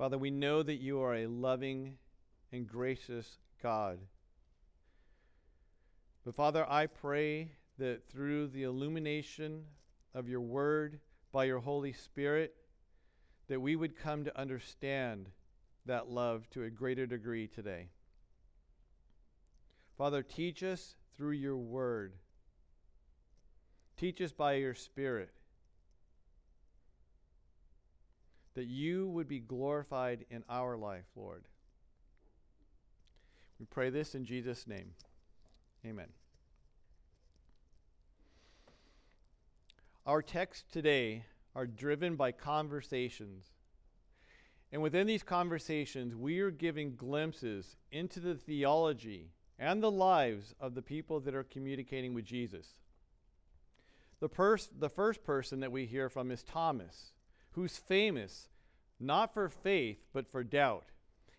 Father, we know that you are a loving and gracious God. But Father, I pray that through the illumination of your word by your Holy Spirit, that we would come to understand that love to a greater degree today. Father, teach us through your word. Teach us by your Spirit that you would be glorified in our life, Lord. We pray this in Jesus' name. Amen. Our texts today are driven by conversations. And within these conversations, we are given glimpses into the theology and the lives of the people that are communicating with Jesus. The first person that we hear from is Thomas, who's famous not for faith, but for doubt.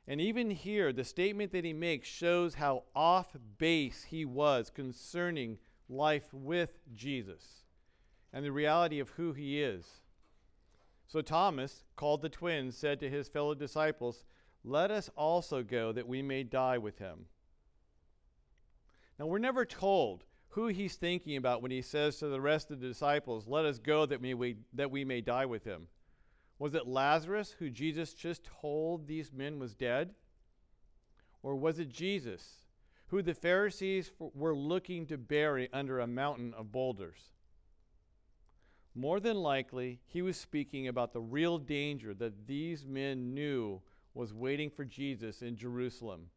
And even here, the statement that he makes shows how off base he was concerning life with Jesus and the reality of who he is. So Thomas, called the twin, said to his fellow disciples, "Let us also go that we may die with him." Now, we're never told who he's thinking about when he says to the rest of the disciples, "Let us go that we may die with him." Was it Lazarus, who Jesus just told these men was dead? Or was it Jesus, who the Pharisees were looking to bury under a mountain of boulders? More than likely, he was speaking about the real danger that these men knew was waiting for Jesus in Jerusalem.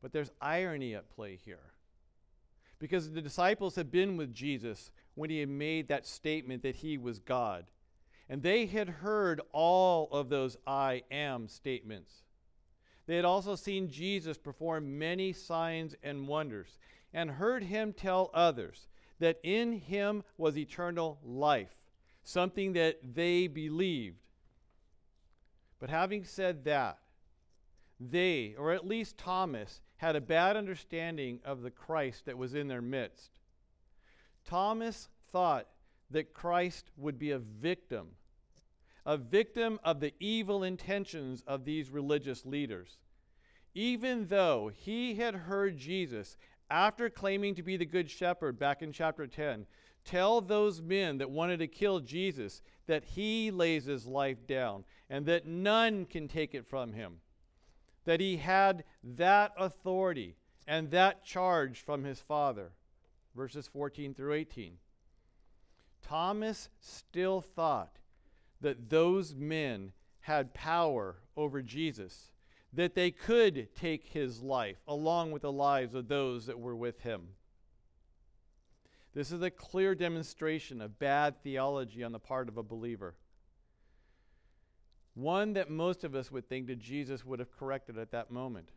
But there's irony at play here, because the disciples had been with Jesus when he had made that statement that he was God. And they had heard all of those "I am" statements. They had also seen Jesus perform many signs and wonders and heard him tell others that in him was eternal life, something that they believed. But having said that, they, or at least Thomas, had a bad understanding of the Christ that was in their midst. Thomas thought that Christ would be a victim of the evil intentions of these religious leaders. Even though he had heard Jesus, after claiming to be the Good Shepherd back in chapter 10, tell those men that wanted to kill Jesus that he lays his life down and that none can take it from him, that he had that authority and that charge from his Father, verses 14 through 18. Thomas still thought that those men had power over Jesus, that they could take his life along with the lives of those that were with him. This is a clear demonstration of bad theology on the part of a believer, one that most of us would think that Jesus would have corrected at that moment.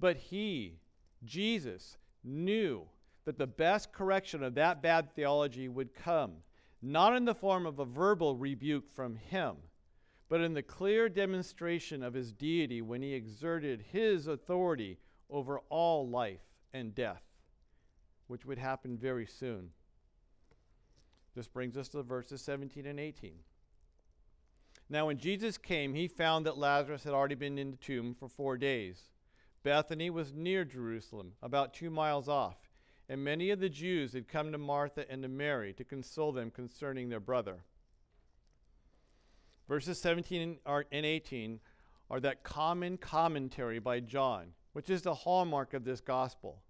But he, Jesus, knew that the best correction of that bad theology would come, not in the form of a verbal rebuke from him, but in the clear demonstration of his deity when he exerted his authority over all life and death, which would happen very soon. This brings us to verses 17 and 18. Now when Jesus came, he found that Lazarus had already been in the tomb for 4 days. Bethany was near Jerusalem, about 2 miles off, and many of the Jews had come to Martha and to Mary to console them concerning their brother. Verses 17 and 18 are that common commentary by John, which is the hallmark of this gospel.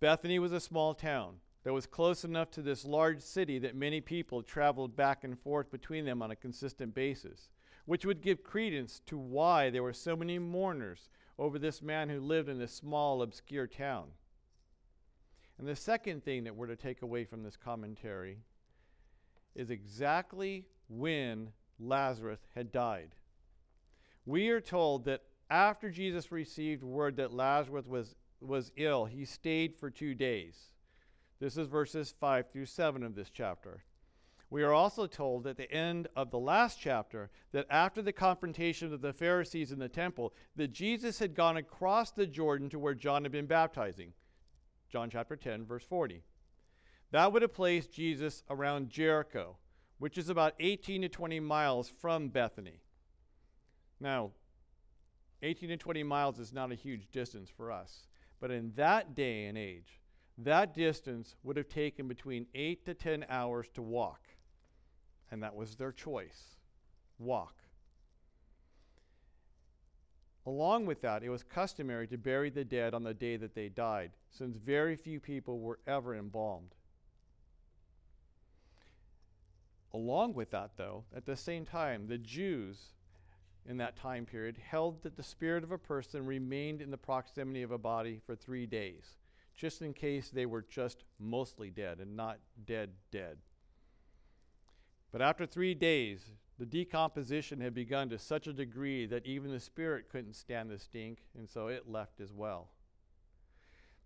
Bethany was a small town that was close enough to this large city that many people traveled back and forth between them on a consistent basis, which would give credence to why there were so many mourners over this man who lived in this small, obscure town. And the second thing that we're to take away from this commentary is exactly when Lazarus had died. We are told that after Jesus received word that Lazarus was ill, he stayed for 2 days. This is verses 5 through 7 of this chapter. We are also told at the end of the last chapter that after the confrontation of the Pharisees in the temple, that Jesus had gone across the Jordan to where John had been baptizing. John chapter 10, verse 40. That would have placed Jesus around Jericho, which is about 18 to 20 miles from Bethany. Now, 18 to 20 miles is not a huge distance for us, but in that day and age, that distance would have taken between 8 to 10 hours to walk, and that was their choice, walk. Along with that, it was customary to bury the dead on the day that they died, since very few people were ever embalmed. Along with that, though, at the same time, the Jews in that time period held that the spirit of a person remained in the proximity of a body for 3 days, just in case they were just mostly dead and not dead. But after 3 days, the decomposition had begun to such a degree that even the spirit couldn't stand the stink, and so it left as well.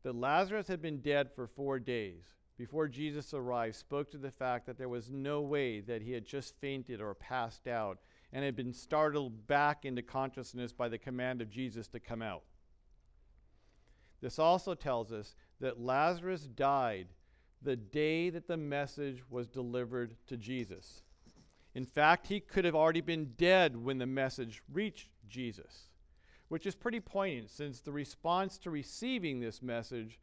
That Lazarus had been dead for 4 days before Jesus arrived spoke to the fact that there was no way that he had just fainted or passed out and had been startled back into consciousness by the command of Jesus to come out. This also tells us that Lazarus died the day that the message was delivered to Jesus. In fact, he could have already been dead when the message reached Jesus, which is pretty poignant, since the response to receiving this message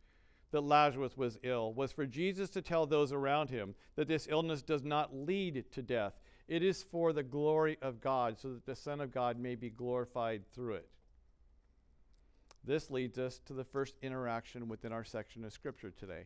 that Lazarus was ill was for Jesus to tell those around him that this illness does not lead to death. It is for the glory of God, so that the Son of God may be glorified through it. This leads us to the first interaction within our section of Scripture today.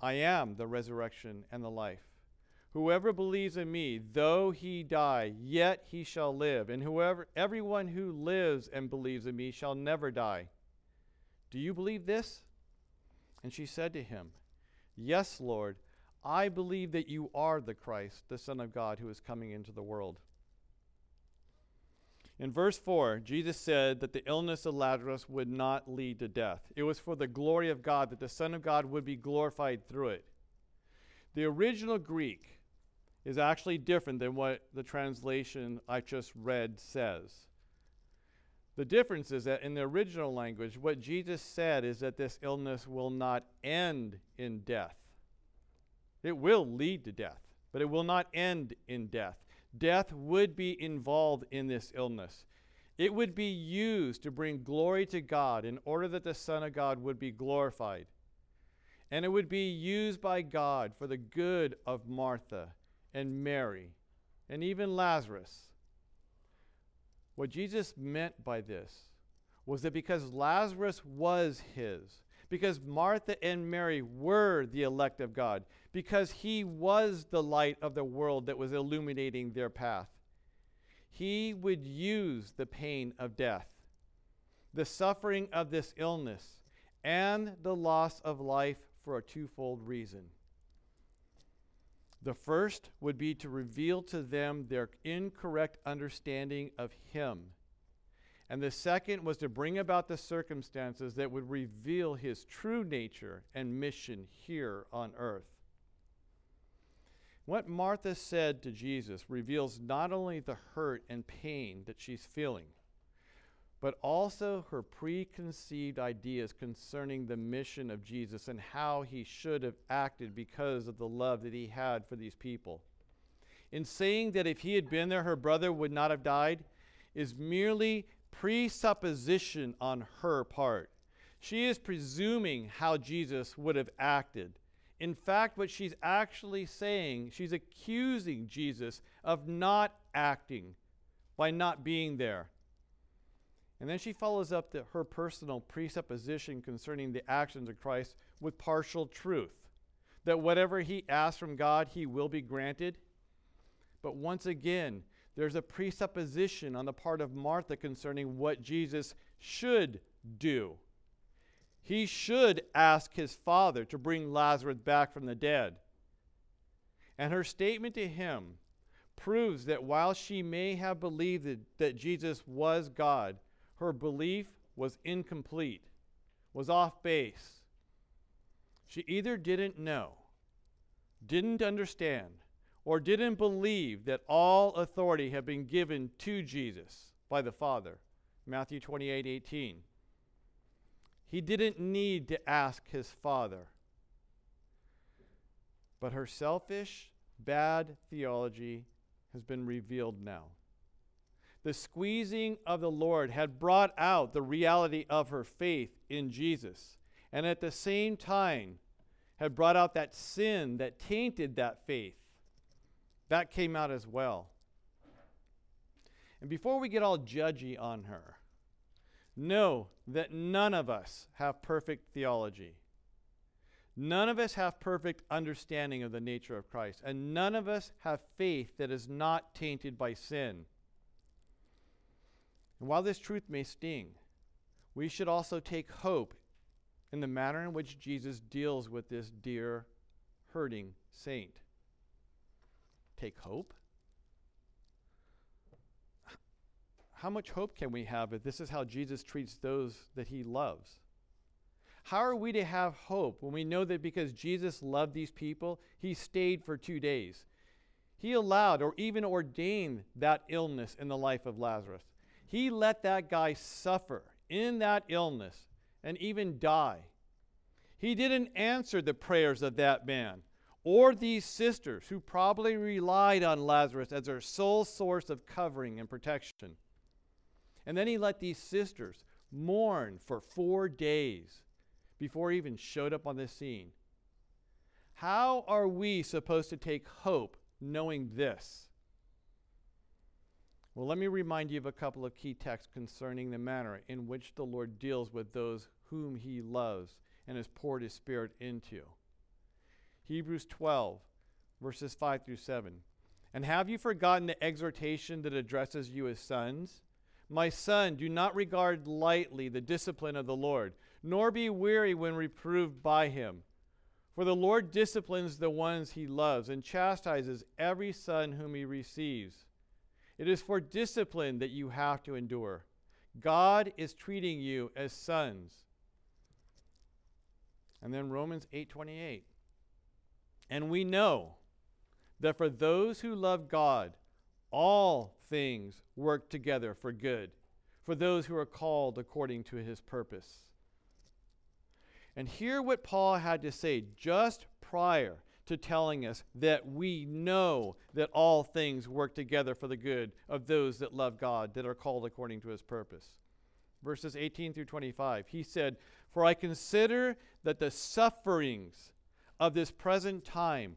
"I am the resurrection and the life. Whoever believes in me, though he die, yet he shall live. And everyone who lives and believes in me shall never die. Do you believe this?" And she said to him, "Yes, Lord, I believe that you are the Christ, the Son of God, who is coming into the world." In verse 4, Jesus said that the illness of Lazarus would not lead to death. It was for the glory of God, that the Son of God would be glorified through it. The original Greek is actually different than what the translation I just read says. The difference is that in the original language, what Jesus said is that this illness will not end in death. It will lead to death, but it will not end in death. Death would be involved in this illness. It would be used to bring glory to God in order that the Son of God would be glorified. And it would be used by God for the good of Martha and Mary and even Lazarus. What Jesus meant by this was that because Lazarus was his, because Martha and Mary were the elect of God, because he was the light of the world that was illuminating their path, he would use the pain of death, the suffering of this illness, and the loss of life for a twofold reason. The first would be to reveal to them their incorrect understanding of him. And the second was to bring about the circumstances that would reveal his true nature and mission here on earth. What Martha said to Jesus reveals not only the hurt and pain that she's feeling, but also her preconceived ideas concerning the mission of Jesus and how he should have acted because of the love that he had for these people. In saying that if he had been there, her brother would not have died, is merely presupposition on her part. She is presuming how Jesus would have acted. In fact, what she's actually saying, she's accusing Jesus of not acting by not being there. And then she follows up her personal presupposition concerning the actions of Christ with partial truth, that whatever he asks from God, he will be granted. But once again, there's a presupposition on the part of Martha concerning what Jesus should do. He should ask his Father to bring Lazarus back from the dead. And her statement to him proves that while she may have believed that Jesus was God, her belief was incomplete, was off base. She either didn't know, didn't understand, or didn't believe that all authority had been given to Jesus by the Father. Matthew 28:18. He didn't need to ask his Father. But her selfish, bad theology has been revealed now. The squeezing of the Lord had brought out the reality of her faith in Jesus, and at the same time had brought out that sin that tainted that faith. That came out as well. And before we get all judgy on her, know that none of us have perfect theology. None of us have perfect understanding of the nature of Christ, and none of us have faith that is not tainted by sin. And while this truth may sting, we should also take hope in the manner in which Jesus deals with this dear, hurting saint. Take hope? How much hope can we have if this is how Jesus treats those that he loves? How are we to have hope when we know that because Jesus loved these people, he stayed for 2 days? He allowed or even ordained that illness in the life of Lazarus. He let that guy suffer in that illness and even die. He didn't answer the prayers of that man or these sisters who probably relied on Lazarus as their sole source of covering and protection. And then he let these sisters mourn for 4 days before he even showed up on the scene. How are we supposed to take hope knowing this? Well, let me remind you of a couple of key texts concerning the manner in which the Lord deals with those whom he loves and has poured his Spirit into. Hebrews 12, verses 5 through 7. And have you forgotten the exhortation that addresses you as sons? My son, do not regard lightly the discipline of the Lord, nor be weary when reproved by him. For the Lord disciplines the ones he loves and chastises every son whom he receives. It is for discipline that you have to endure. God is treating you as sons. And then Romans 8:28. And we know that for those who love God, all things work together for good, for those who are called according to his purpose. And hear what Paul had to say just prior to telling us that we know that all things work together for the good of those that love God, that are called according to his purpose. Verses 18 through 25, he said, For I consider that the sufferings of this present time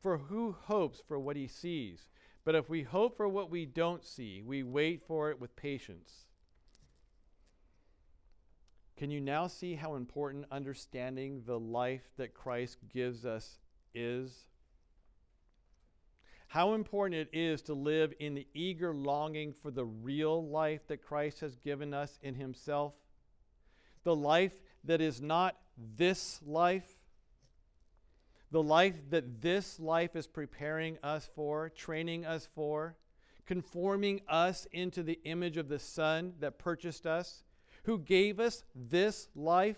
For who hopes for what he sees? But if we hope for what we don't see, we wait for it with patience. Can you now see how important understanding the life that Christ gives us is? How important it is to live in the eager longing for the real life that Christ has given us in himself? The life that is not this life. The life that this life is preparing us for, training us for, conforming us into the image of the Son that purchased us, who gave us this life,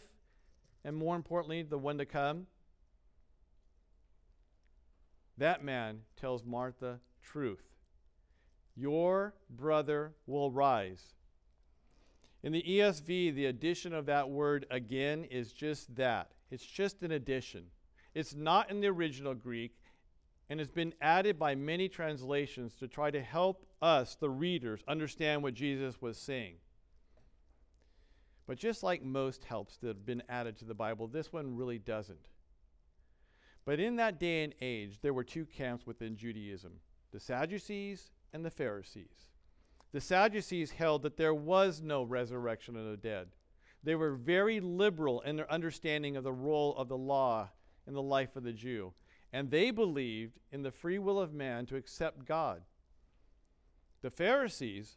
and more importantly, the one to come. That man tells Martha truth. your brother will rise. In the ESV, the addition of that word again is just that. It's just an addition. It's not in the original Greek, and it's been added by many translations to try to help us, the readers, understand what Jesus was saying. But just like most helps that have been added to the Bible, this one really doesn't. But in that day and age, there were two camps within Judaism, the Sadducees and the Pharisees. The Sadducees held that there was no resurrection of the dead. They were very liberal in their understanding of the role of the law in the life of the Jew, and they believed in the free will of man to accept God. The Pharisees,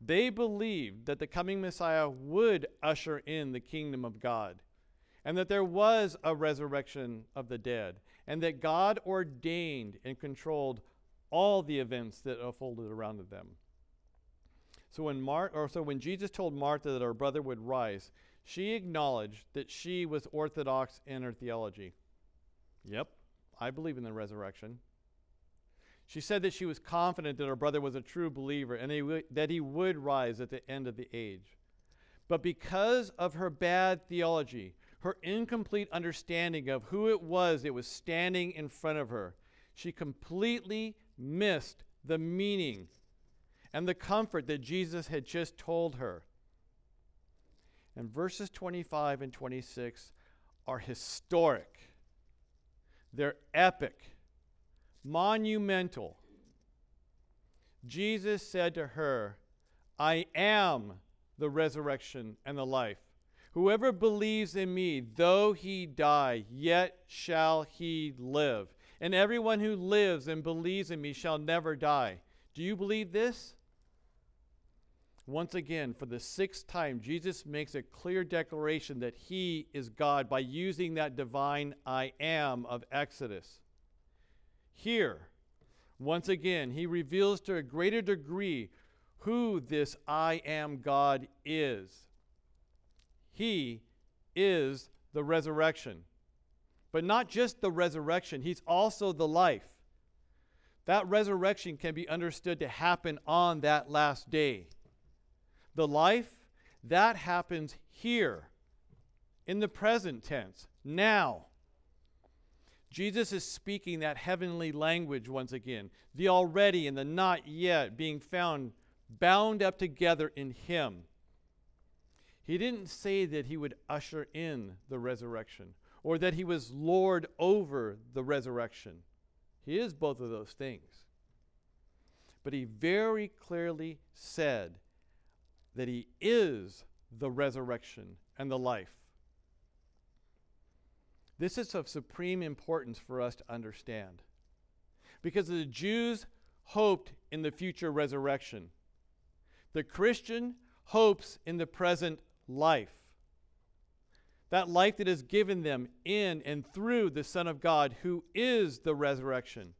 they believed that the coming Messiah would usher in the kingdom of God, and that there was a resurrection of the dead, and that God ordained and controlled all the events that unfolded around them. So when Jesus told Martha that her brother would rise, she acknowledged that she was orthodox in her theology. Yep, I believe in the resurrection. She said that she was confident that her brother was a true believer and that he would rise at the end of the age. But because of her bad theology, her incomplete understanding of who it was standing in front of her, she completely missed the meaning and the comfort that Jesus had just told her. And verses 25 and 26 are historic. They're epic, monumental. Jesus said to her, "I am the resurrection and the life. Whoever believes in me, though he die, yet shall he live. And everyone who lives and believes in me shall never die. Do you believe this?" Once again, for the sixth time, Jesus makes a clear declaration that he is God by using that divine I am of Exodus. Here, once again, he reveals to a greater degree who this I am God is. He is the resurrection. But not just the resurrection, he's also the life. That resurrection can be understood to happen on that last day. The life, that happens here, in the present tense, now. Jesus is speaking that heavenly language once again, the already and the not yet being found, bound up together in him. He didn't say that he would usher in the resurrection or that he was Lord over the resurrection. He is both of those things. But he very clearly said that he is the resurrection and the life. This is of supreme importance for us to understand, because the Jews hoped in the future resurrection. The Christian hopes in the present life, that life that is given them in and through the Son of God, who is the resurrection.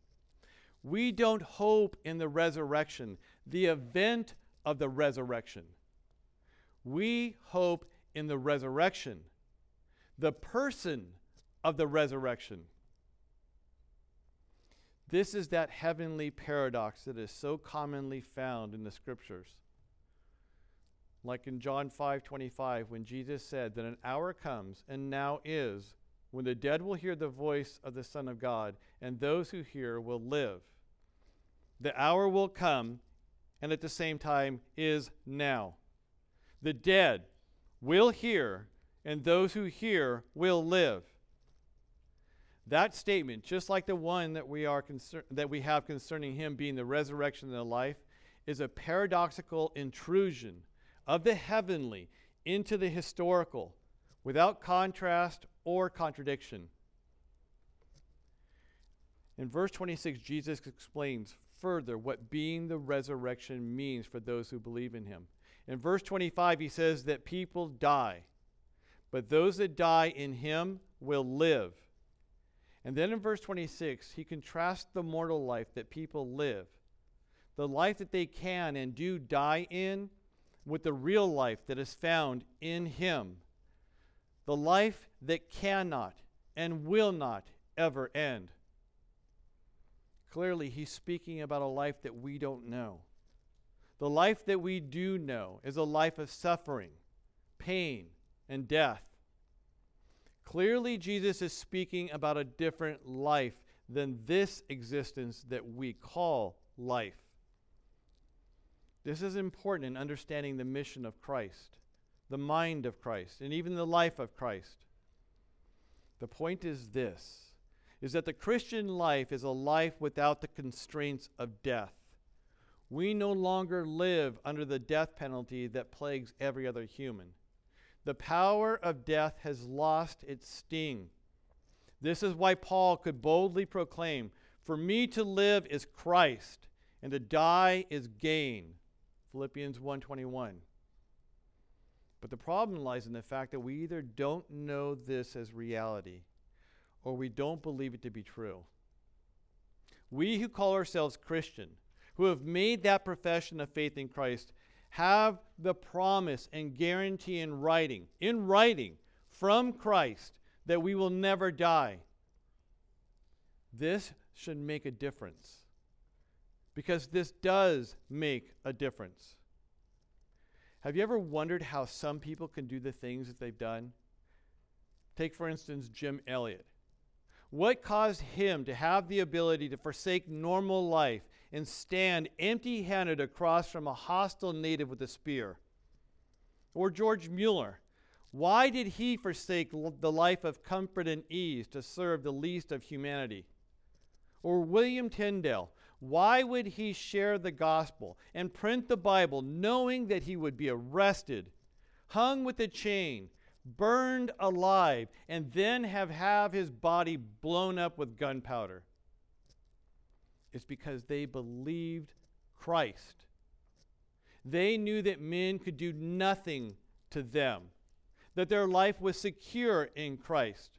We don't hope in the resurrection, the event of the resurrection. We hope in the resurrection, the person of the resurrection. This is that heavenly paradox that is so commonly found in the scriptures. Like in John 5:25, when Jesus said that an hour comes, and now is, when the dead will hear the voice of the Son of God, and those who hear will live. The hour will come, and at the same time is now. The dead will hear, and those who hear will live. That statement, just like the one that we have concerning him being the resurrection and the life, is a paradoxical intrusion of the heavenly into the historical, without contrast or contradiction. In verse 26, Jesus explains further what being the resurrection means for those who believe in him. In verse 25, he says that people die, but those that die in him will live. And then in verse 26, he contrasts the mortal life that people live, the life that they can and do die in, with the real life that is found in him, the life that cannot and will not ever end. Clearly, he's speaking about a life that we don't know, The life that we do know is a life of suffering, pain, and death. Clearly, Jesus is speaking about a different life than this existence that we call life. This is important in understanding the mission of Christ, the mind of Christ, and even the life of Christ. The point is this, is that the Christian life is a life without the constraints of death. We no longer live under the death penalty that plagues every other human. The power of death has lost its sting. This is why Paul could boldly proclaim, "For me to live is Christ, and to die is gain." Philippians 1:21. But the problem lies in the fact that we either don't know this as reality, or we don't believe it to be true. We who call ourselves Christian, who have made that profession of faith in Christ, have the promise and guarantee in writing from Christ that we will never die. This should make a difference, because this does make a difference. Have you ever wondered how some people can do the things that they've done? Take, for instance, Jim Elliot. What caused him to have the ability to forsake normal life and stand empty-handed across from a hostile native with a spear? Or George Mueller. Why did he forsake the life of comfort and ease to serve the least of humanity? Or William Tyndale. Why would he share the gospel and print the Bible knowing that he would be arrested, hung with a chain, burned alive, and then have his body blown up with gunpowder? It's because they believed Christ. They knew that men could do nothing to them, that their life was secure in Christ,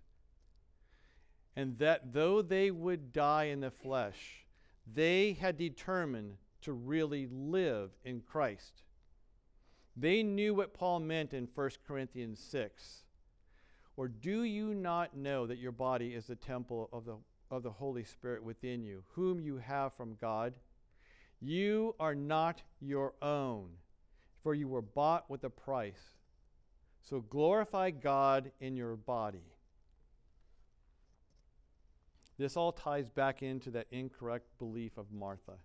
and that though they would die in the flesh, they had determined to really live in Christ. They knew what Paul meant in 1 Corinthians 6. Or do you not know that your body is the temple of the Holy Spirit within you, whom you have from God? You are not your own, for you were bought with a price. So glorify God in your body. This all ties back into that incorrect belief of Martha.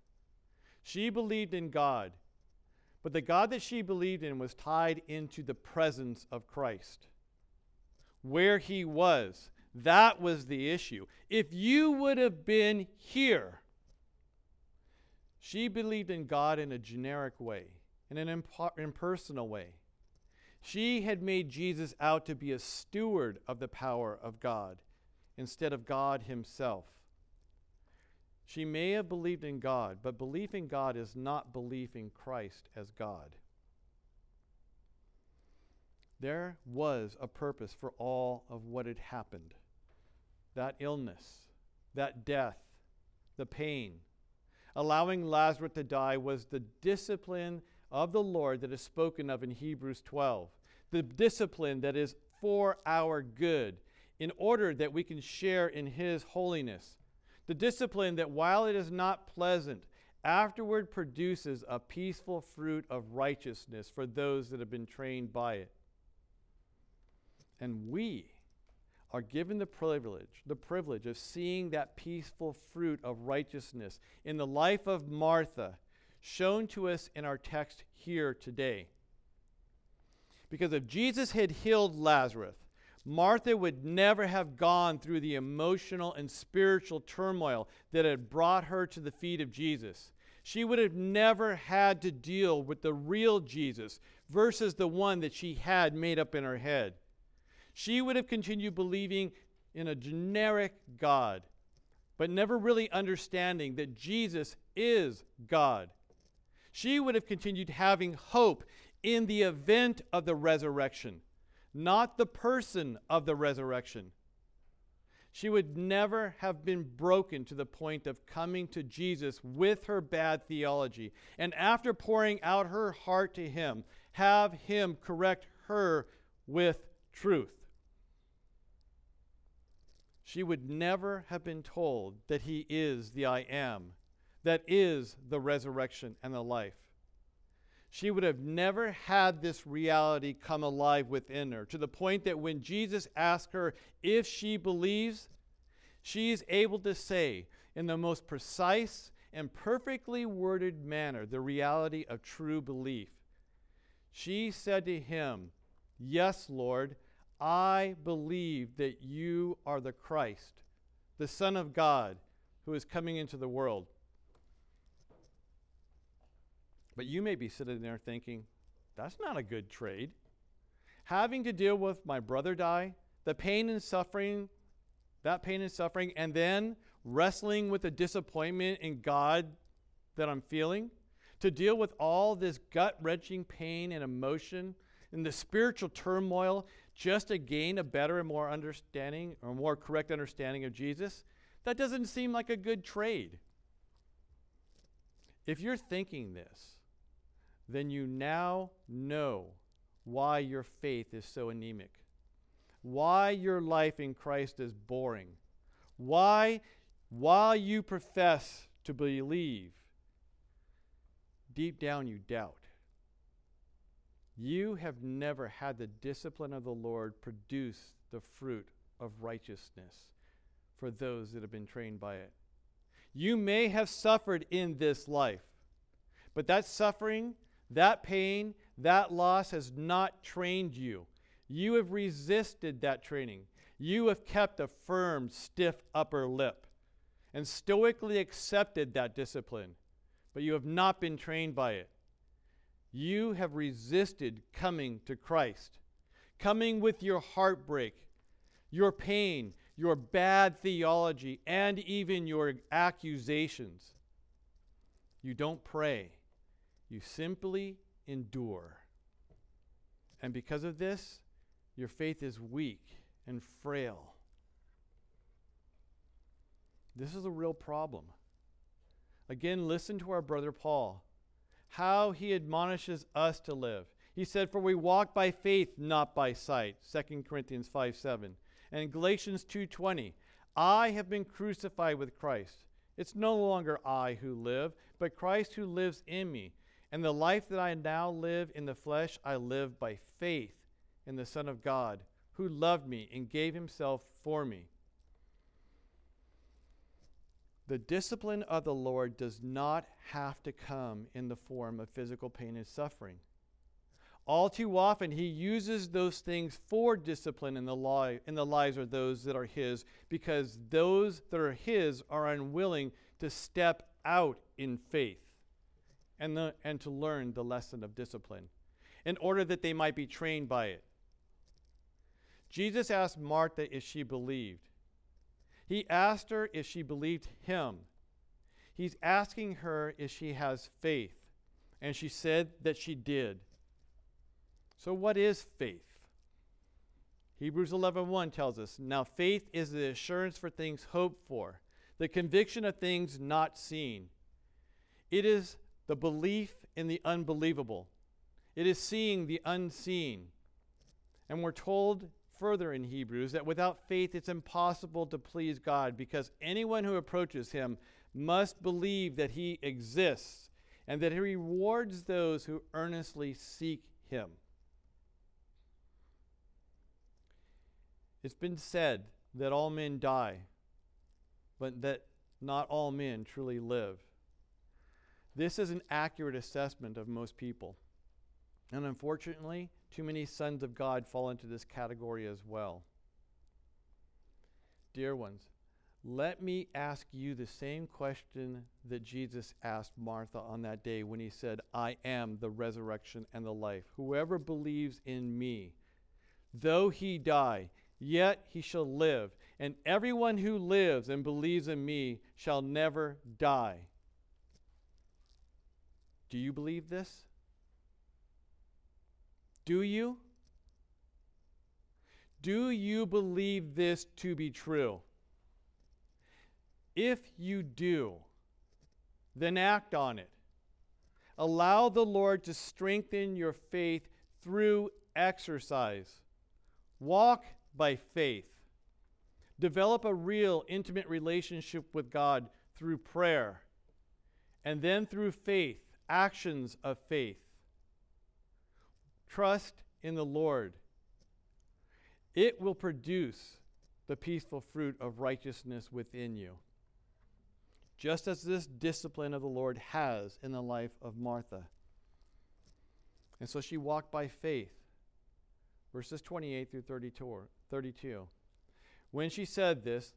She believed in God, but the God that she believed in was tied into the presence of Christ. Where he was, that was the issue. If you would have been here. She believed in God in a generic way, in an impersonal way. She had made Jesus out to be a steward of the power of God instead of God himself. She may have believed in God, but belief in God is not belief in Christ as God. There was a purpose for all of what had happened. That illness, that death, the pain. Allowing Lazarus to die was the discipline of the Lord that is spoken of in Hebrews 12. The discipline that is for our good, in order that we can share in his holiness. The discipline that, while it is not pleasant, afterward produces a peaceful fruit of righteousness for those that have been trained by it. And we are given the privilege of seeing that peaceful fruit of righteousness in the life of Martha, shown to us in our text here today. Because if Jesus had healed Lazarus, Martha would never have gone through the emotional and spiritual turmoil that had brought her to the feet of Jesus. She would have never had to deal with the real Jesus versus the one that she had made up in her head. She would have continued believing in a generic God, but never really understanding that Jesus is God. She would have continued having hope in the event of the resurrection, not the person of the resurrection. She would never have been broken to the point of coming to Jesus with her bad theology, and after pouring out her heart to him, have him correct her with truth. She would never have been told that he is the I am, that is the resurrection and the life. she would have never had this reality come alive within her, to the point that when Jesus asked her if she believes, she's able to say in the most precise and perfectly worded manner the reality of true belief. She said to him, "Yes, Lord, I believe that you are the Christ, the Son of God, who is coming into the world." But you may be sitting there thinking, that's not a good trade. Having to deal with my brother die, that pain and suffering, and then wrestling with the disappointment in God that I'm feeling, to deal with all this gut-wrenching pain and emotion and the spiritual turmoil just to gain a better and more understanding or more correct understanding of Jesus, that doesn't seem like a good trade. If you're thinking this, then you now know why your faith is so anemic, why your life in Christ is boring, why, while you profess to believe, deep down you doubt. You have never had the discipline of the Lord produce the fruit of righteousness for those that have been trained by it. You may have suffered in this life, but that suffering, that pain, that loss has not trained you. You have resisted that training. You have kept a firm, stiff upper lip and stoically accepted that discipline, but you have not been trained by it. You have resisted coming to Christ, coming with your heartbreak, your pain, your bad theology, and even your accusations. You don't pray. You simply endure. And because of this, your faith is weak and frail. This is a real problem. Again, listen to our brother Paul, how he admonishes us to live. He said, "For we walk by faith, not by sight." 2 Corinthians 5:7. And Galatians 2:20. "I have been crucified with Christ. It's no longer I who live, but Christ who lives in me. And the life that I now live in the flesh, I live by faith in the Son of God, who loved me and gave himself for me." The discipline of the Lord does not have to come in the form of physical pain and suffering. All too often, he uses those things for discipline in the lives of those that are his, because those that are his are unwilling to step out in faith and to learn the lesson of discipline in order that they might be trained by it. Jesus asked Martha if she believed. He asked her if she believed him. He's asking her if she has faith. And she said that she did. So what is faith? Hebrews 11:1 tells us, "Now faith is the assurance for things hoped for, the conviction of things not seen." It is the belief in the unbelievable. It is seeing the unseen. And we're told further in Hebrews that without faith it's impossible to please God, because anyone who approaches him must believe that he exists and that he rewards those who earnestly seek him. It's been said that all men die, but that not all men truly live. This is an accurate assessment of most people. And unfortunately, too many sons of God fall into this category as well. Dear ones, let me ask you the same question that Jesus asked Martha on that day when he said, "I am the resurrection and the life. Whoever believes in me, though he die, yet he shall live. And everyone who lives and believes in me shall never die." Do you believe this? Do you? Do you believe this to be true? If you do, then act on it. Allow the Lord to strengthen your faith through exercise. Walk by faith. Develop a real, intimate relationship with God through prayer, and then through faith, actions of faith. Trust in the Lord. It will produce the peaceful fruit of righteousness within you, just as this discipline of the Lord has in the life of Martha. And so she walked by faith. Verses 28 through 32. When she said this,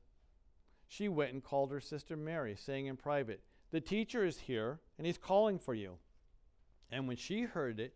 she went and called her sister Mary, saying in private, "The teacher is here, and he's calling for you." And when she heard it,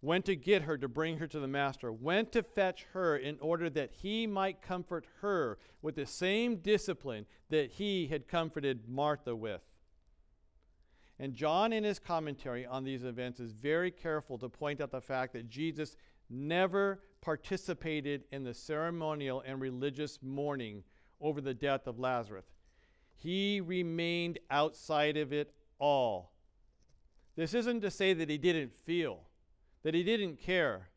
went to get her to bring her to the master, went to fetch her in order that he might comfort her with the same discipline that he had comforted Martha with. And John, in his commentary on these events, is very careful to point out the fact that Jesus never participated in the ceremonial and religious mourning over the death of Lazarus. He remained outside of it all. This isn't to say that he didn't feel, that he didn't care,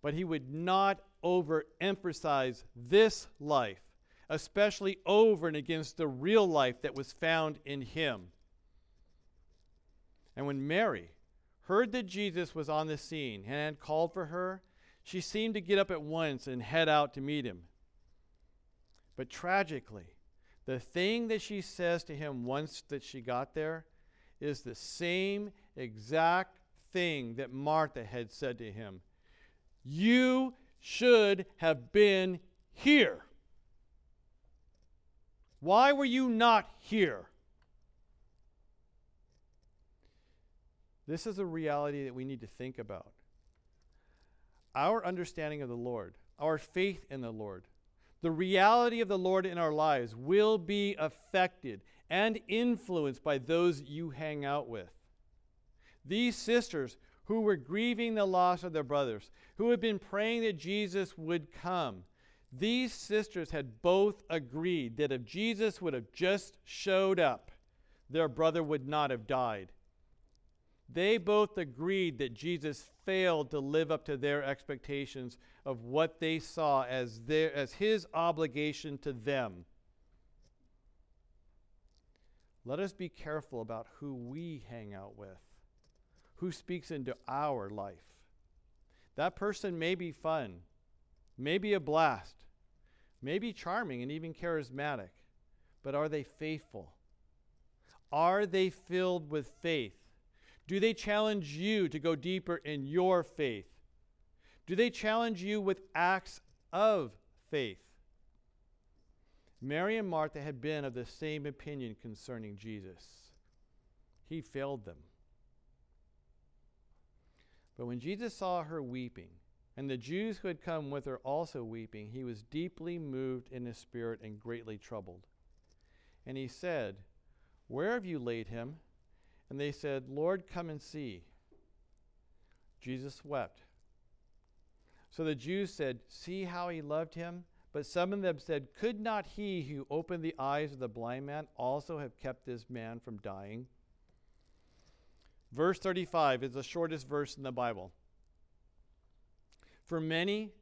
but he would not overemphasize this life, especially over and against the real life that was found in him. And when Mary heard that Jesus was on the scene and had called for her, she seemed to get up at once and head out to meet him. But tragically, the thing that she says to him once that she got there is the same exact thing that Martha had said to him. "You should have been here. Why were you not here?" This is a reality that we need to think about. Our understanding of the Lord, our faith in the Lord, the reality of the Lord in our lives will be affected and influenced by those you hang out with. These sisters who were grieving the loss of their brothers, who had been praying that Jesus would come, these sisters had both agreed that if Jesus would have just showed up, their brother would not have died. They both agreed that Jesus failed to live up to their expectations of what they saw as his obligation to them. Let us be careful about who we hang out with, who speaks into our life. That person may be fun, may be a blast, may be charming and even charismatic, but are they faithful? Are they filled with faith? Do they challenge you to go deeper in your faith? Do they challenge you with acts of faith? Mary and Martha had been of the same opinion concerning Jesus. He failed them. But when Jesus saw her weeping, and the Jews who had come with her also weeping, he was deeply moved in his spirit and greatly troubled. And he said, "Where have you laid him?" And they said, "Lord, come and see." Jesus wept. So the Jews said, "See how he loved him?" But some of them said, "Could not he who opened the eyes of the blind man also have kept this man from dying?" Verse 35 is the shortest verse in the Bible. For many,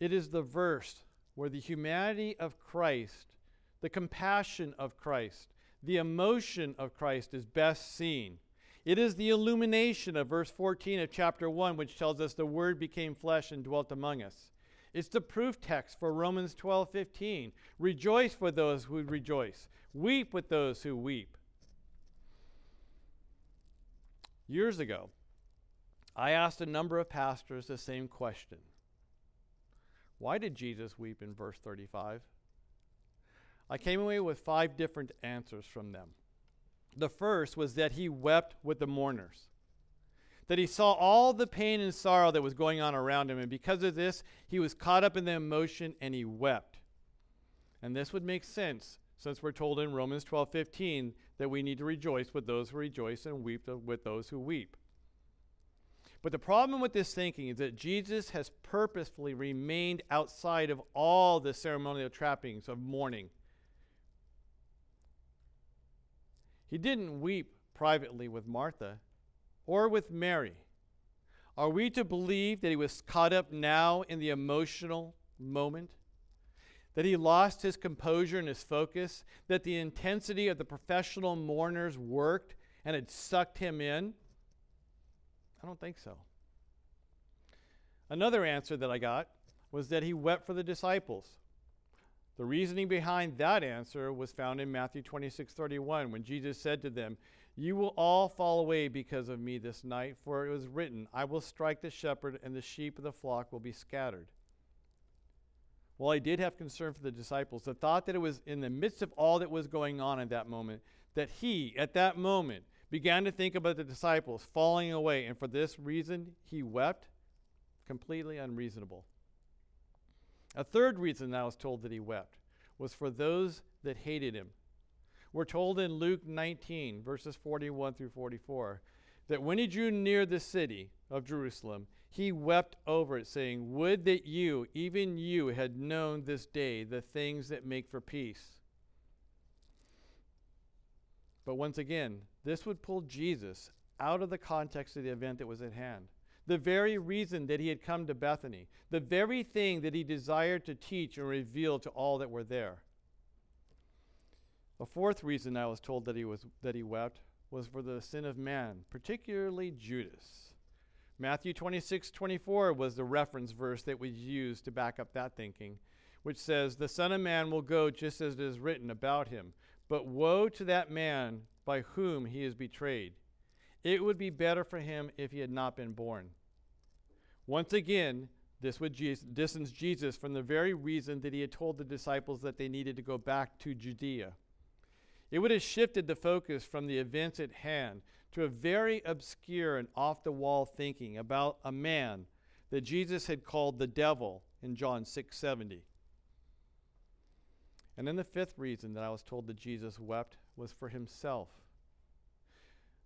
it is the verse where the humanity of Christ, the compassion of Christ, the emotion of Christ is best seen. It is the illumination of verse 14 of chapter 1, which tells us the Word became flesh and dwelt among us. It's the proof text for Romans 12:15. Rejoice with those who rejoice. Weep with those who weep. Years ago, I asked a number of pastors the same question. Why did Jesus weep in verse 35? I came away with 5 different answers from them. The first was that he wept with the mourners, that he saw all the pain and sorrow that was going on around him, and because of this, he was caught up in the emotion and he wept. And this would make sense, since we're told in Romans 12:15 that we need to rejoice with those who rejoice and weep with those who weep. But the problem with this thinking is that Jesus has purposefully remained outside of all the ceremonial trappings of mourning. He didn't weep privately with Martha or with Mary. Are we to believe that he was caught up now in the emotional moment? That he lost his composure and his focus? That the intensity of the professional mourners worked and had sucked him in? I don't think so. Another answer that I got was that he wept for the disciples. The reasoning behind that answer was found in Matthew 26:31, when Jesus said to them, "You will all fall away because of me this night, for it was written, I will strike the shepherd, and the sheep of the flock will be scattered." While I did have concern for the disciples, the thought that it was in the midst of all that was going on at that moment, that he, at that moment, began to think about the disciples falling away, and for this reason he wept, completely unreasonable. A third reason that I was told that he wept was for those that hated him. We're told in Luke 19, verses 41 through 44, that when he drew near the city of Jerusalem, he wept over it, saying, "Would that you, even you, had known this day the things that make for peace." But once again, this would pull Jesus out of the context of the event that was at hand. The very reason that he had come to Bethany, the very thing that he desired to teach and reveal to all that were there. A fourth reason I was told that he wept was for the sin of man, particularly Judas. Matthew 26:24 was the reference verse that was used to back up that thinking, which says, "The Son of Man will go just as it is written about him, but woe to that man by whom he is betrayed. It would be better for him if he had not been born." Once again, this would distance Jesus from the very reason that he had told the disciples that they needed to go back to Judea. It would have shifted the focus from the events at hand to a very obscure and off-the-wall thinking about a man that Jesus had called the devil in John 6:70. And then the fifth reason that I was told that Jesus wept was for himself.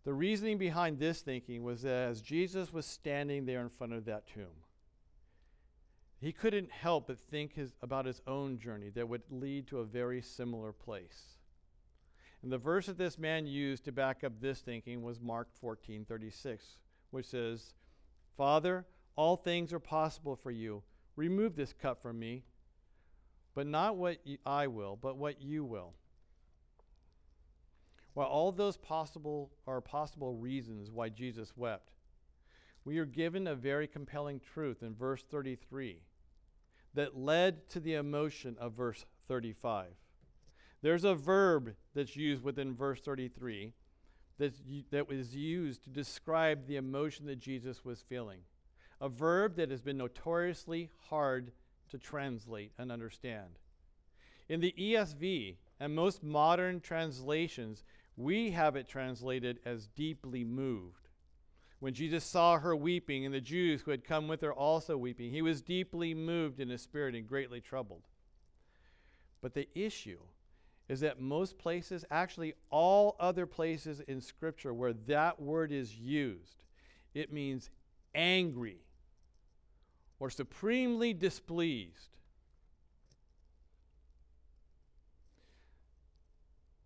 The reasoning behind this thinking was that as Jesus was standing there in front of that tomb, he couldn't help but think about his own journey that would lead to a very similar place. And the verse that this man used to back up this thinking was Mark 14:36, which says, "Father, all things are possible for you. Remove this cup from me, but not what I will, but what you will." While all those possible reasons why Jesus wept, we are given a very compelling truth in verse 33 that led to the emotion of verse 35. There's a verb that's used within verse 33 that was used to describe the emotion that Jesus was feeling, a verb that has been notoriously hard to translate and understand. In the ESV and most modern translations, we have it translated as "deeply moved." When Jesus saw her weeping and the Jews who had come with her also weeping, he was deeply moved in his spirit and greatly troubled. But the issue is that most places, actually all other places in Scripture where that word is used, it means angry or supremely displeased.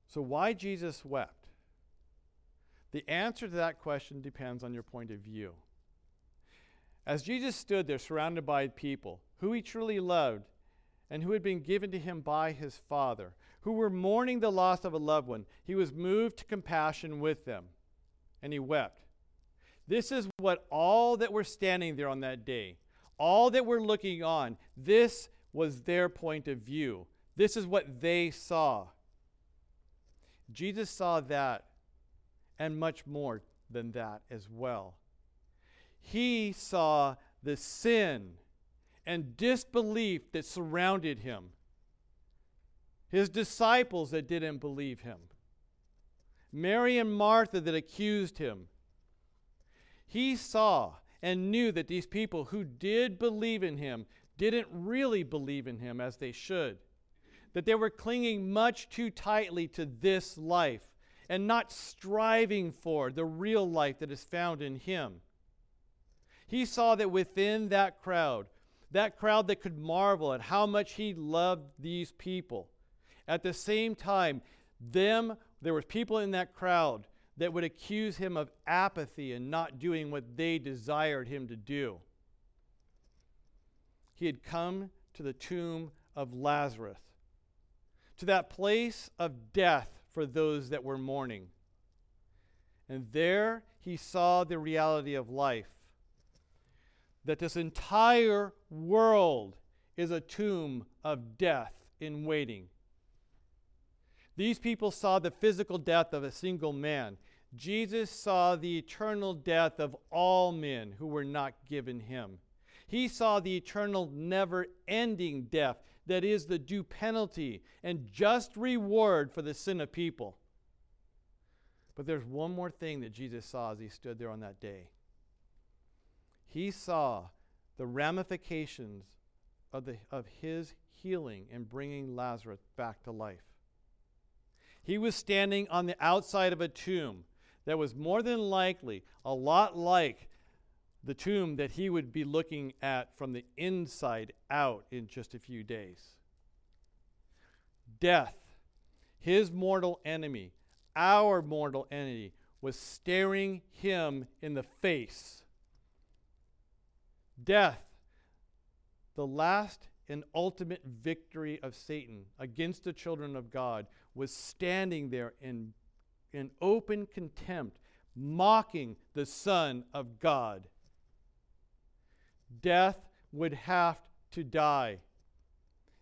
So why Jesus wept? The answer to that question depends on your point of view. As Jesus stood there surrounded by people who he truly loved and who had been given to him by his Father, who were mourning the loss of a loved one, he was moved to compassion with them, and he wept. This is what all that were standing there on that day, all that were looking on, this was their point of view. This is what they saw. Jesus saw that and much more than that as well. He saw the sin and disbelief that surrounded him, his disciples that didn't believe him, Mary and Martha that accused him. He saw and knew that these people who did believe in him didn't really believe in him as they should, that they were clinging much too tightly to this life and not striving for the real life that is found in him. He saw that within that crowd that could marvel at how much he loved these people. At the same time, there were people in that crowd that would accuse him of apathy and not doing what they desired him to do. He had come to the tomb of Lazarus, to that place of death for those that were mourning. And there he saw the reality of life, that this entire world is a tomb of death in waiting. These people saw the physical death of a single man. Jesus saw the eternal death of all men who were not given him. He saw the eternal, never-ending death that is the due penalty and just reward for the sin of people. But there's one more thing that Jesus saw as he stood there on that day. He saw the ramifications of his healing and bringing Lazarus back to life. He was standing on the outside of a tomb that was more than likely a lot like the tomb that he would be looking at from the inside out in just a few days. Death, his mortal enemy, our mortal enemy, was staring him in the face. Death, the last and ultimate victory of Satan against the children of God, was standing there in open contempt, mocking the Son of God. Death would have to die.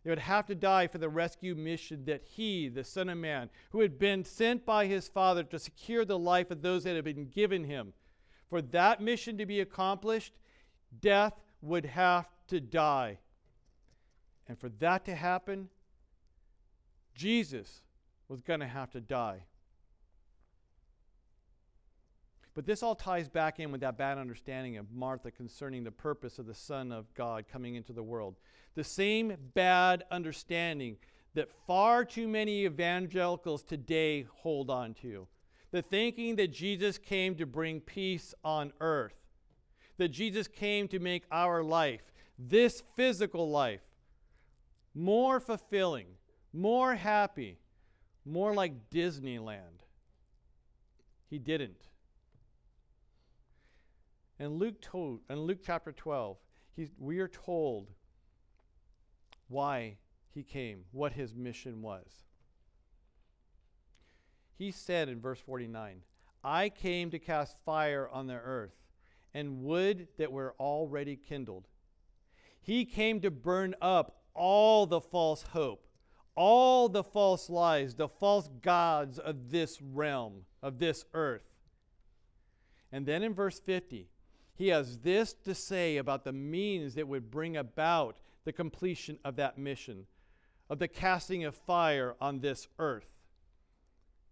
It would have to die for the rescue mission that he, the Son of Man, who had been sent by his Father to secure the life of those that had been given him, for that mission to be accomplished, death would have to die. And for that to happen, Jesus was going to have to die. But this all ties back in with that bad understanding of Martha concerning the purpose of the Son of God coming into the world. The same bad understanding that far too many evangelicals today hold on to. The thinking that Jesus came to bring peace on earth. That Jesus came to make our life, this physical life, more fulfilling, more happy, more like Disneyland. He didn't. And Luke chapter 12, we are told why he came, what his mission was. He said in verse 49, "I came to cast fire on the earth, and wood that were already kindled." He came to burn up all the false hope, all the false lies, the false gods of this realm, of this earth. And then in verse 50, he has this to say about the means that would bring about the completion of that mission, of the casting of fire on this earth.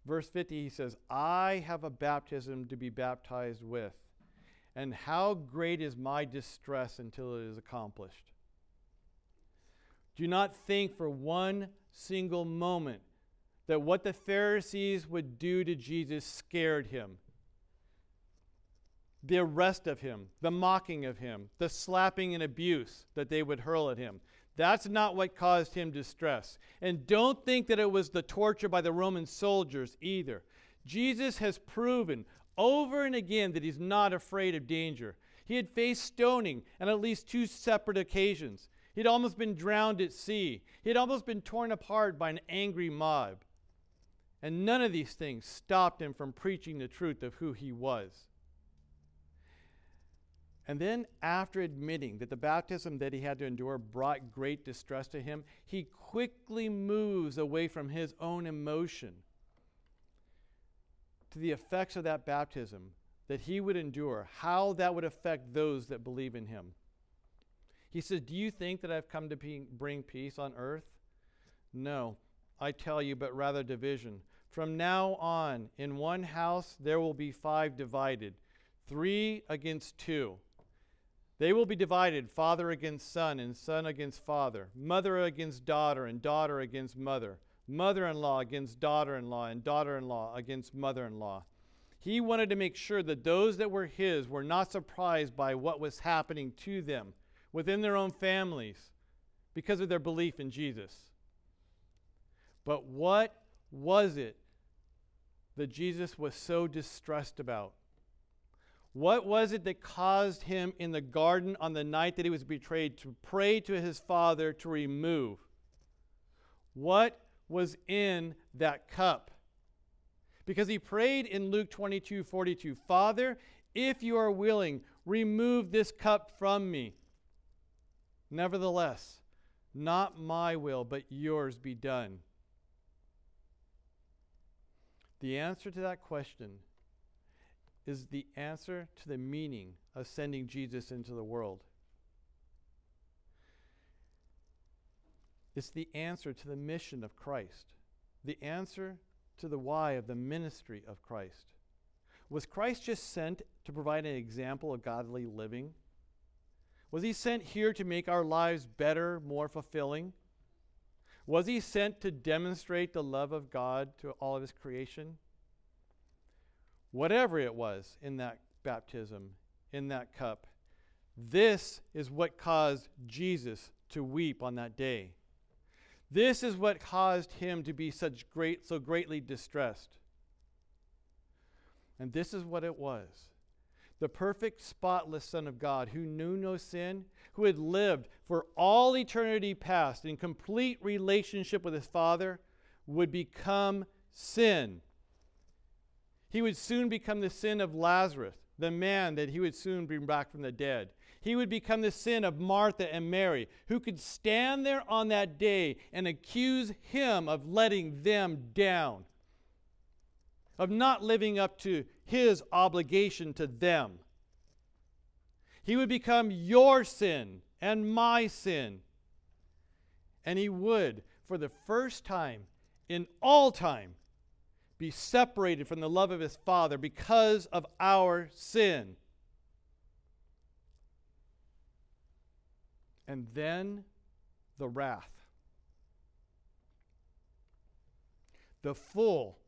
Verse 50, he says, "I have a baptism to be baptized with, and how great is my distress until it is accomplished." Do not think for one single moment that what the Pharisees would do to Jesus scared him. The arrest of him, the mocking of him, the slapping and abuse that they would hurl at him. That's not what caused him distress. And don't think that it was the torture by the Roman soldiers either. Jesus has proven over and again that he's not afraid of danger. He had faced stoning on at least two separate occasions. He'd almost been drowned at sea. He'd almost been torn apart by an angry mob. And none of these things stopped him from preaching the truth of who he was. And then after admitting that the baptism that he had to endure brought great distress to him, he quickly moves away from his own emotion to the effects of that baptism that he would endure, how that would affect those that believe in him. He says, "Do you think that I've come to bring peace on earth? No, I tell you, but rather division. From now on, in one house there will be 5 divided, 3 against 2. They will be divided, father against son, and son against father, mother against daughter, and daughter against mother, mother-in-law against daughter-in-law, and daughter-in-law against mother-in-law. He wanted to make sure that those that were his were not surprised by what was happening to them within their own families because of their belief in Jesus. But what was it that Jesus was so distressed about? What was it that caused him in the garden on the night that he was betrayed to pray to his Father to remove? What was in that cup? Because he prayed in Luke 22:42, "Father, if you are willing, remove this cup from me. Nevertheless, not my will, but yours be done." The answer to that question is the answer to the meaning of sending Jesus into the world. It's the answer to the mission of Christ, the answer to the why of the ministry of Christ. Was Christ just sent to provide an example of godly living? Was he sent here to make our lives better, more fulfilling? Was he sent to demonstrate the love of God to all of his creation? Whatever it was in that baptism, in that cup, this is what caused Jesus to weep on that day. This is what caused him to be so greatly distressed. And this is what it was. The perfect, spotless Son of God who knew no sin, who had lived for all eternity past in complete relationship with his Father, would become sin. He would soon become the sin of Lazarus, the man that he would soon bring back from the dead. He would become the sin of Martha and Mary, who could stand there on that day and accuse him of letting them down, of not living up to his obligation to them. He would become your sin and my sin. And he would, for the first time in all time, be separated from the love of his Father because of our sin. And then the wrath. The full,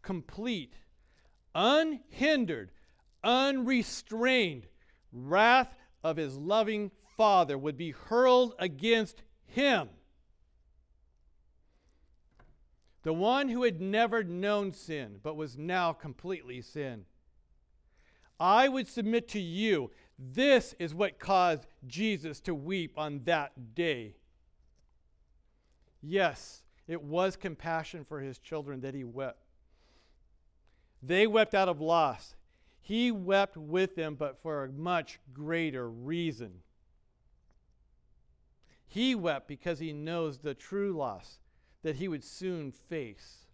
complete, unhindered, unrestrained wrath of his loving Father would be hurled against him. The one who had never known sin, but was now completely sin. I would submit to you, this is what caused Jesus to weep on that day. Yes, it was compassion for his children that he wept. They wept out of loss. He wept with them, but for a much greater reason. He wept because he knows the true loss that he would soon face,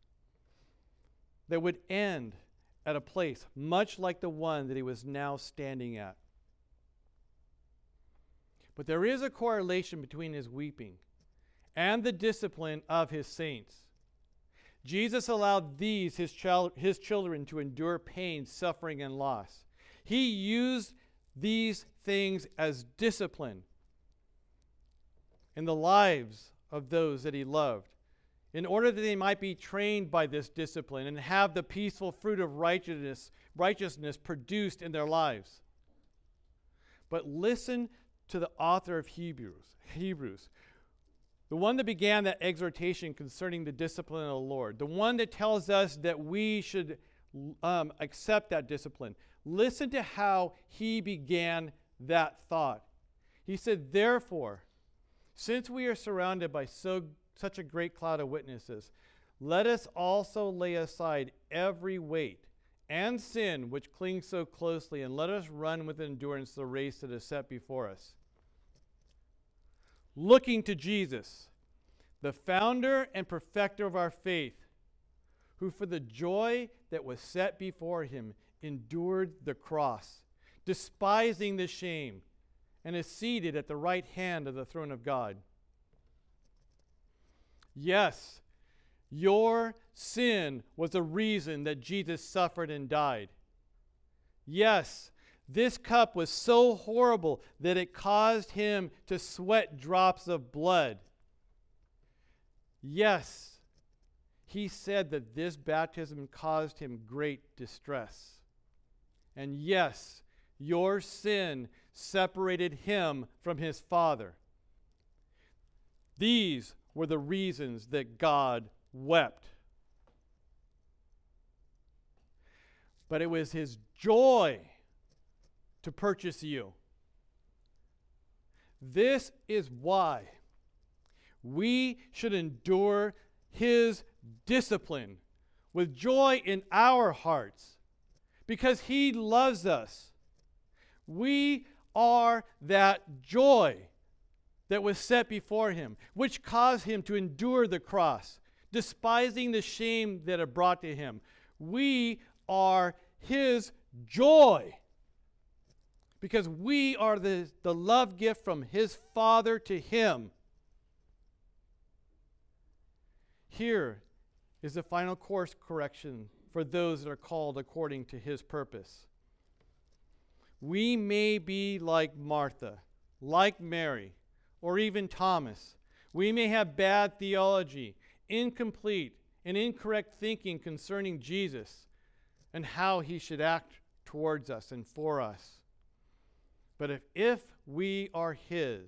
that would end at a place much like the one that he was now standing at. But there is a correlation between his weeping and the discipline of his saints. Jesus allowed these, his children, to endure pain, suffering, and loss. He used these things as discipline in the lives of those that he loved, in order that they might be trained by this discipline and have the peaceful fruit of righteousness produced in their lives. But listen to the author of Hebrews, the one that began that exhortation concerning the discipline of the Lord, the one that tells us that we should accept that discipline. Listen to how he began that thought. He said, "Therefore, since we are surrounded by such a great cloud of witnesses, let us also lay aside every weight and sin which clings so closely, and let us run with endurance the race that is set before us." Looking to Jesus, the founder and perfecter of our faith, who for the joy that was set before him endured the cross, despising the shame, and is seated at the right hand of the throne of God. Yes, your sin was the reason that Jesus suffered and died. Yes, this cup was so horrible that it caused him to sweat drops of blood. Yes, he said that this baptism caused him great distress. And yes, your sin separated him from his Father. These were the reasons that God wept. But it was his joy to purchase you. This is why we should endure his discipline with joy in our hearts, because he loves us. We are that joy that was set before him, which caused him to endure the cross, despising the shame that it brought to him. We are his joy, because we are the love gift from his Father to him. Here is the final course correction for those that are called according to his purpose. We may be like Martha, like Mary, or even Thomas. We may have bad theology, incomplete and incorrect thinking concerning Jesus and how he should act towards us and for us. But if we are his,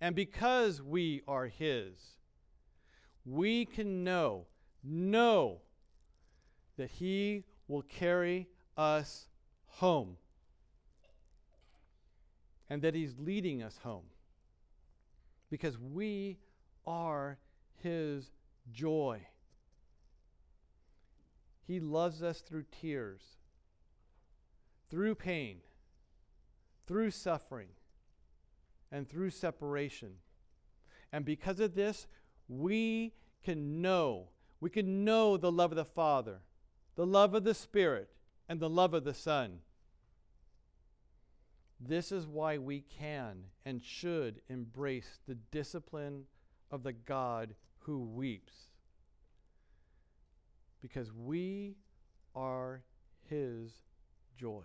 and because we are his, we can know that he will carry us home, and that he's leading us home, because we are his joy. He loves us through tears, through pain, through suffering, and through separation. And because of this, we can know the love of the Father, the love of the Spirit, and the love of the Son. This is why we can and should embrace the discipline of the God who weeps, because we are his joy.